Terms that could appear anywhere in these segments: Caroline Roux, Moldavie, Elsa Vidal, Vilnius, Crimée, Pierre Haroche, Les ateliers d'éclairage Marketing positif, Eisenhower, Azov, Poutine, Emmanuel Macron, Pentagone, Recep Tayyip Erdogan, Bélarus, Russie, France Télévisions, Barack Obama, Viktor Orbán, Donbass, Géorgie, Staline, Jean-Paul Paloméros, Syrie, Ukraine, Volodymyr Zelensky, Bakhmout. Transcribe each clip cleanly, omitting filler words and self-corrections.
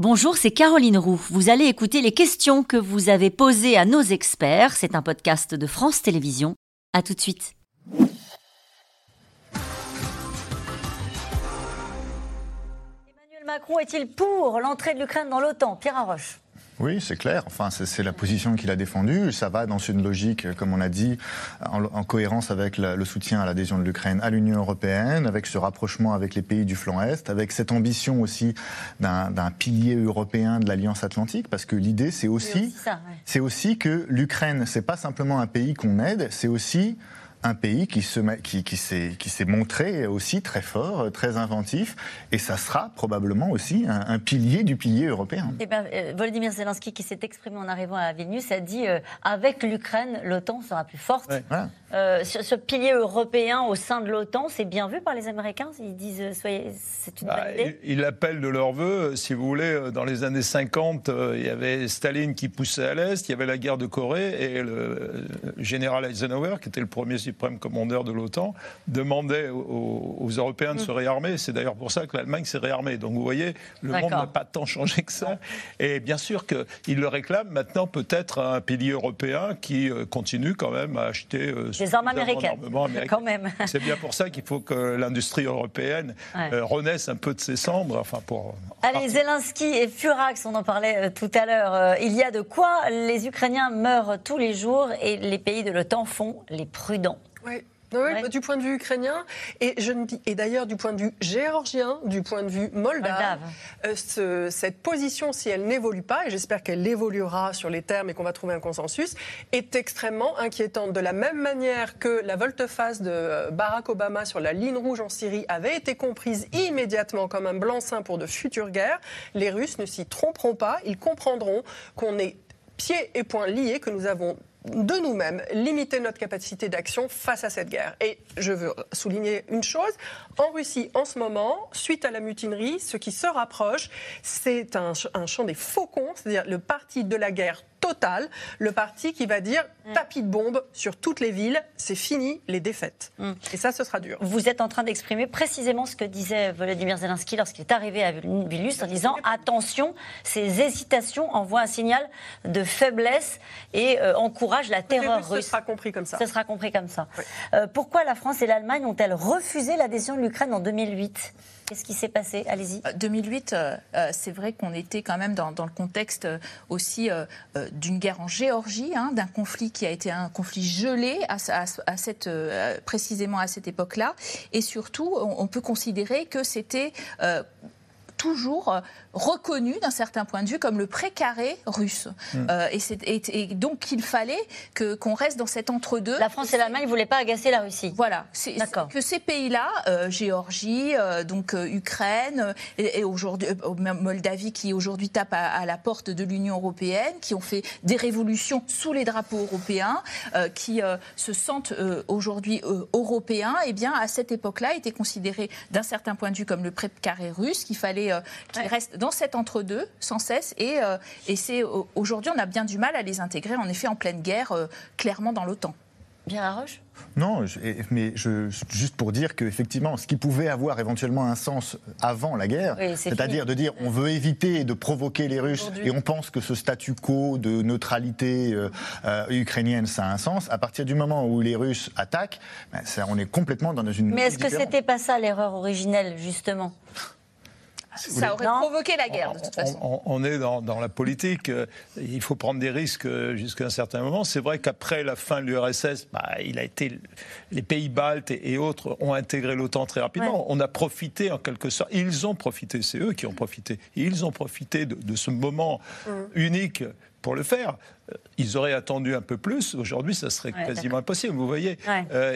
Bonjour, c'est Caroline Roux. Vous allez écouter les questions que vous avez posées à nos experts. C'est un podcast de France Télévisions. À tout de suite. Emmanuel Macron est-il pour l'entrée de l'Ukraine dans l'OTAN? Pierre Haroche. Oui, c'est clair. Enfin, c'est la position qu'il a défendue. Ça va dans une logique, comme on l'a dit, en cohérence avec le soutien à l'adhésion de l'Ukraine à l'Union européenne, avec ce rapprochement avec les pays du flanc Est, avec cette ambition aussi d'un pilier européen de l'Alliance Atlantique, parce que l'idée, c'est aussi que l'Ukraine, c'est pas simplement un pays qu'on aide, c'est aussi un pays qui s'est montré aussi très fort, très inventif, et ça sera probablement aussi un pilier du pilier européen. Et bien, Volodymyr Zelensky, qui s'est exprimé en arrivant à Vilnius, a dit avec l'Ukraine, l'OTAN sera plus forte. Ouais. Voilà. Ce pilier européen au sein de l'OTAN, c'est bien vu par les Américains. Ils disent c'est une bonne idée. Ils l'appellent de leur vœu. Si vous voulez, dans les années 50, il y avait Staline qui poussait à l'Est, il y avait la guerre de Corée, et le général Eisenhower, qui était le premier suprême commandeur de l'OTAN, demandait aux Européens de se réarmer. C'est d'ailleurs pour ça que l'Allemagne s'est réarmée. Donc vous voyez, le monde n'a pas tant changé que ça. Et bien sûr qu'ils le réclament maintenant, peut-être un pilier européen qui continue quand même à acheter des armes américaines. Quand même. C'est bien pour ça qu'il faut que l'industrie européenne renaisse un peu de ses cendres. Enfin, pour... Allez, Zelensky et Furax, on en parlait tout à l'heure. Il y a de quoi, les Ukrainiens meurent tous les jours et les pays de l'OTAN font les prudents. Oui. Ouais. Bah, du point de vue ukrainien, et d'ailleurs du point de vue géorgien, du point de vue moldave. Cette position, si elle n'évolue pas, et j'espère qu'elle évoluera sur les termes et qu'on va trouver un consensus, est extrêmement inquiétante. De la même manière que la volte-face de Barack Obama sur la ligne rouge en Syrie avait été comprise immédiatement comme un blanc-seing pour de futures guerres, les Russes ne s'y tromperont pas, ils comprendront qu'on est pieds et poings liés, que nous avons de nous-mêmes, limiter notre capacité d'action face à cette guerre. Et je veux souligner une chose, en Russie, en ce moment, suite à la mutinerie, ce qui se rapproche, c'est un champ des faucons, c'est-à-dire le parti de la guerre totale, le parti qui va dire tapis de bombes sur toutes les villes, c'est fini, les défaites. Et ça, ce sera dur. Vous êtes en train d'exprimer précisément ce que disait Volodymyr Zelensky lorsqu'il est arrivé à Vilnius en disant attention, ces hésitations envoient un signal de faiblesse et encouragent la terreur russe. Ce sera compris comme ça. Oui. Pourquoi la France et l'Allemagne ont-elles refusé l'adhésion de l'Ukraine en 2008 ? Qu'est-ce qui s'est passé ? Allez-y. 2008, c'est vrai qu'on était quand même dans le contexte aussi d'une guerre en Géorgie, d'un conflit qui a été un conflit gelé précisément à cette époque-là. Et surtout, on peut considérer que c'était... toujours reconnu d'un certain point de vue comme le pré-carré russe. Et donc il fallait qu'on reste dans cet entre-deux. La France et l'Allemagne ne voulaient pas agacer la Russie. Voilà. Que ces pays-là, Géorgie, Ukraine, et aujourd'hui Moldavie qui aujourd'hui tape à la porte de l'Union européenne, qui ont fait des révolutions sous les drapeaux européens, qui se sentent aujourd'hui européens, eh bien à cette époque-là étaient considérés d'un certain point de vue comme le pré-carré russe, qu'il fallait qui restent dans cet entre-deux sans cesse et c'est aujourd'hui on a bien du mal à les intégrer en effet en pleine guerre clairement dans l'OTAN. Pierre Haroche ? Non, mais juste pour dire qu'effectivement, ce qui pouvait avoir éventuellement un sens avant la guerre, oui, c'est-à-dire de dire on veut éviter de provoquer les Russes et on pense que ce statu quo de neutralité ukrainienne, ça a un sens. À partir du moment où les Russes attaquent, on est complètement dans une... Mais est-ce que c'était pas ça l'erreur originelle, justement ? Ça aurait provoqué la guerre, de toute façon. On est dans la politique. Il faut prendre des risques jusqu'à un certain moment. C'est vrai qu'après la fin de l'URSS, les pays baltes et autres ont intégré l'OTAN très rapidement. Ouais. On a profité, en quelque sorte. Ils ont profité, c'est eux qui ont profité. Ils ont profité de ce moment unique pour le faire. Ils auraient attendu un peu plus. Aujourd'hui, ça serait quasiment impossible. Vous voyez,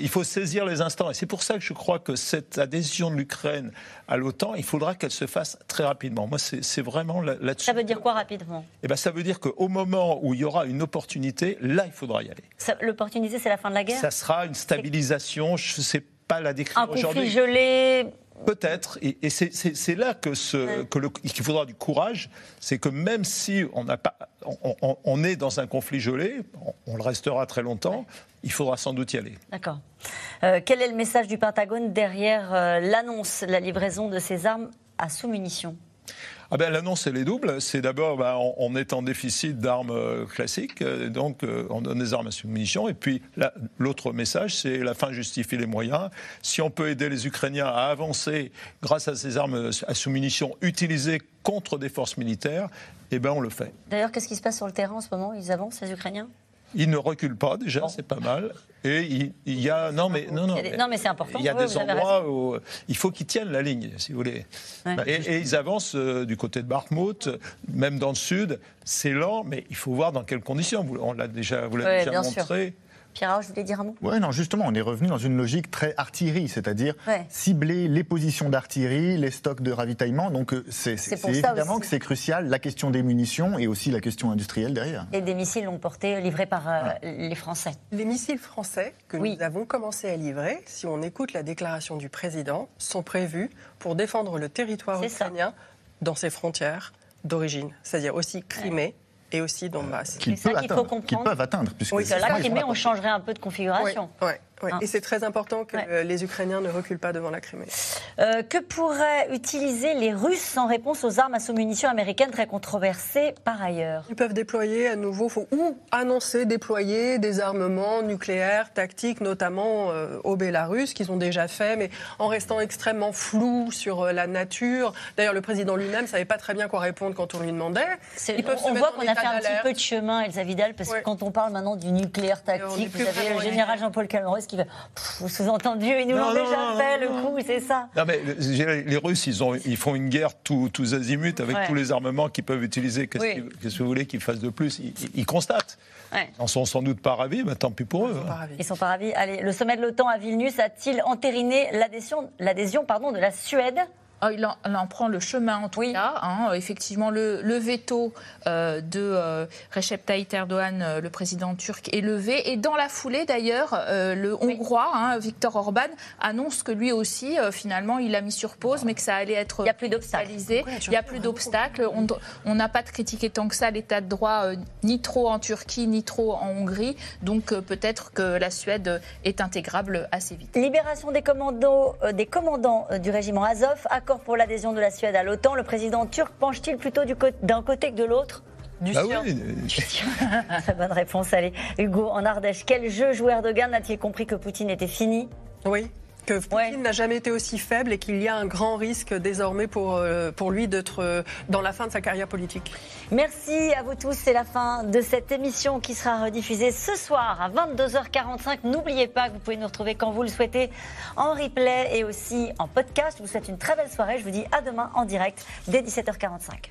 il faut saisir les instants. Et c'est pour ça que je crois que cette adhésion de l'Ukraine à l'OTAN, il faudra qu'elle se fasse très rapidement. Moi, c'est vraiment là-dessus. Ça veut dire quoi, rapidement ? Eh bien, ça veut dire qu'au moment où il y aura une opportunité, là, il faudra y aller. L'opportunité, c'est la fin de la guerre ? Ça sera une stabilisation. Je ne sais pas la décrire aujourd'hui. Un conflit gelé ? Peut-être, et c'est là qu'il faudra du courage, c'est que même si on est dans un conflit gelé, on le restera très longtemps, il faudra sans doute y aller. D'accord. Quel est le message du Pentagone derrière l'annonce, la livraison de ces armes à sous-munitions ? Ah ben, l'annonce, elle est double. C'est d'abord, ben, on est en déficit d'armes classiques, donc on donne des armes à submunition. Et puis, l'autre message, c'est la fin justifie les moyens. Si on peut aider les Ukrainiens à avancer grâce à ces armes à submunition utilisées contre des forces militaires, eh ben, on le fait. D'ailleurs, qu'est-ce qui se passe sur le terrain en ce moment? Ils avancent, les Ukrainiens? Ils ne reculent pas, déjà, c'est pas mal. Et il y a... Non, mais c'est important. Il y a des endroits où il faut qu'ils tiennent la ligne, si vous voulez. Ouais. Et ils avancent du côté de Bakhmout, même dans le sud. C'est lent, mais il faut voir dans quelles conditions. On l'a déjà, montré. Sûr. Pierre Haroche, je voulais dire un mot. Oui, non, justement, on est revenu dans une logique très artillerie, c'est-à-dire cibler les positions d'artillerie, les stocks de ravitaillement. Donc, c'est évidemment aussi que c'est crucial, la question des munitions et aussi la question industrielle derrière. Et des missiles longue portée livrés par les Français. Les missiles français que nous avons commencé à livrer, si on écoute la déclaration du président, sont prévus pour défendre le territoire ukrainien dans ses frontières d'origine, c'est-à-dire aussi Crimée. Ouais. Et aussi Donbass. Qu'ils peuvent atteindre. Oui, la Crimée, on changerait un peu de configuration. Oui. Et c'est très important que les Ukrainiens ne reculent pas devant la Crimée. Que pourraient utiliser les Russes en réponse aux armes à sous-munitions américaines très controversées par ailleurs? Ils peuvent déployer à nouveau, ou annoncer déployer des armements nucléaires, tactiques, notamment au Bélarus, qu'ils ont déjà fait, mais en restant extrêmement flou sur la nature. D'ailleurs, le président lui-même ne savait pas très bien quoi répondre quand on lui demandait. On voit qu'on a fait un petit peu de chemin, Elsa Vidal, parce que quand on parle maintenant du nucléaire tactique, vous avez le général Jean-Paul Paloméros qui va... Sous-entendu, ils nous l'ont déjà fait, le coup, c'est ça. Non, mais les Russes, ils font une guerre tous azimuts avec tous les armements qu'ils peuvent utiliser. Qu'est-ce que vous voulez qu'ils fassent de plus? Ils constatent. Ils n'en sont sans doute pas ravis, mais tant pis pour eux. Ils sont pas ravis. Allez, le sommet de l'OTAN à Vilnius a-t-il entériné l'adhésion de la Suède? Il en prend le chemin, en tout cas. Effectivement, le veto de Recep Tayyip Erdogan, le président turc, est levé. Et dans la foulée, d'ailleurs, le Hongrois, Viktor Orbán, annonce que lui aussi, finalement, il a mis sur pause, mais que ça allait être... Il n'y a plus d'obstacles. Il n'y a plus d'obstacles. On n'a pas de critiquer tant que ça l'état de droit, ni trop en Turquie, ni trop en Hongrie. Donc, peut-être que la Suède est intégrable assez vite. Libération des commandants du régiment Azov. Pour l'adhésion de la Suède à l'OTAN, le président turc penche-t-il plutôt d'un côté que de l'autre? Très bonne réponse. Allez, Hugo, en Ardèche, quel jeu joué Erdogan? A-t-il compris que Poutine était fini? Oui, que Poutine n'a jamais été aussi faible et qu'il y a un grand risque désormais pour lui d'être dans la fin de sa carrière politique. Merci à vous tous. C'est la fin de cette émission qui sera rediffusée ce soir à 22h45. N'oubliez pas que vous pouvez nous retrouver quand vous le souhaitez en replay et aussi en podcast. Je vous souhaite une très belle soirée. Je vous dis à demain en direct dès 17h45.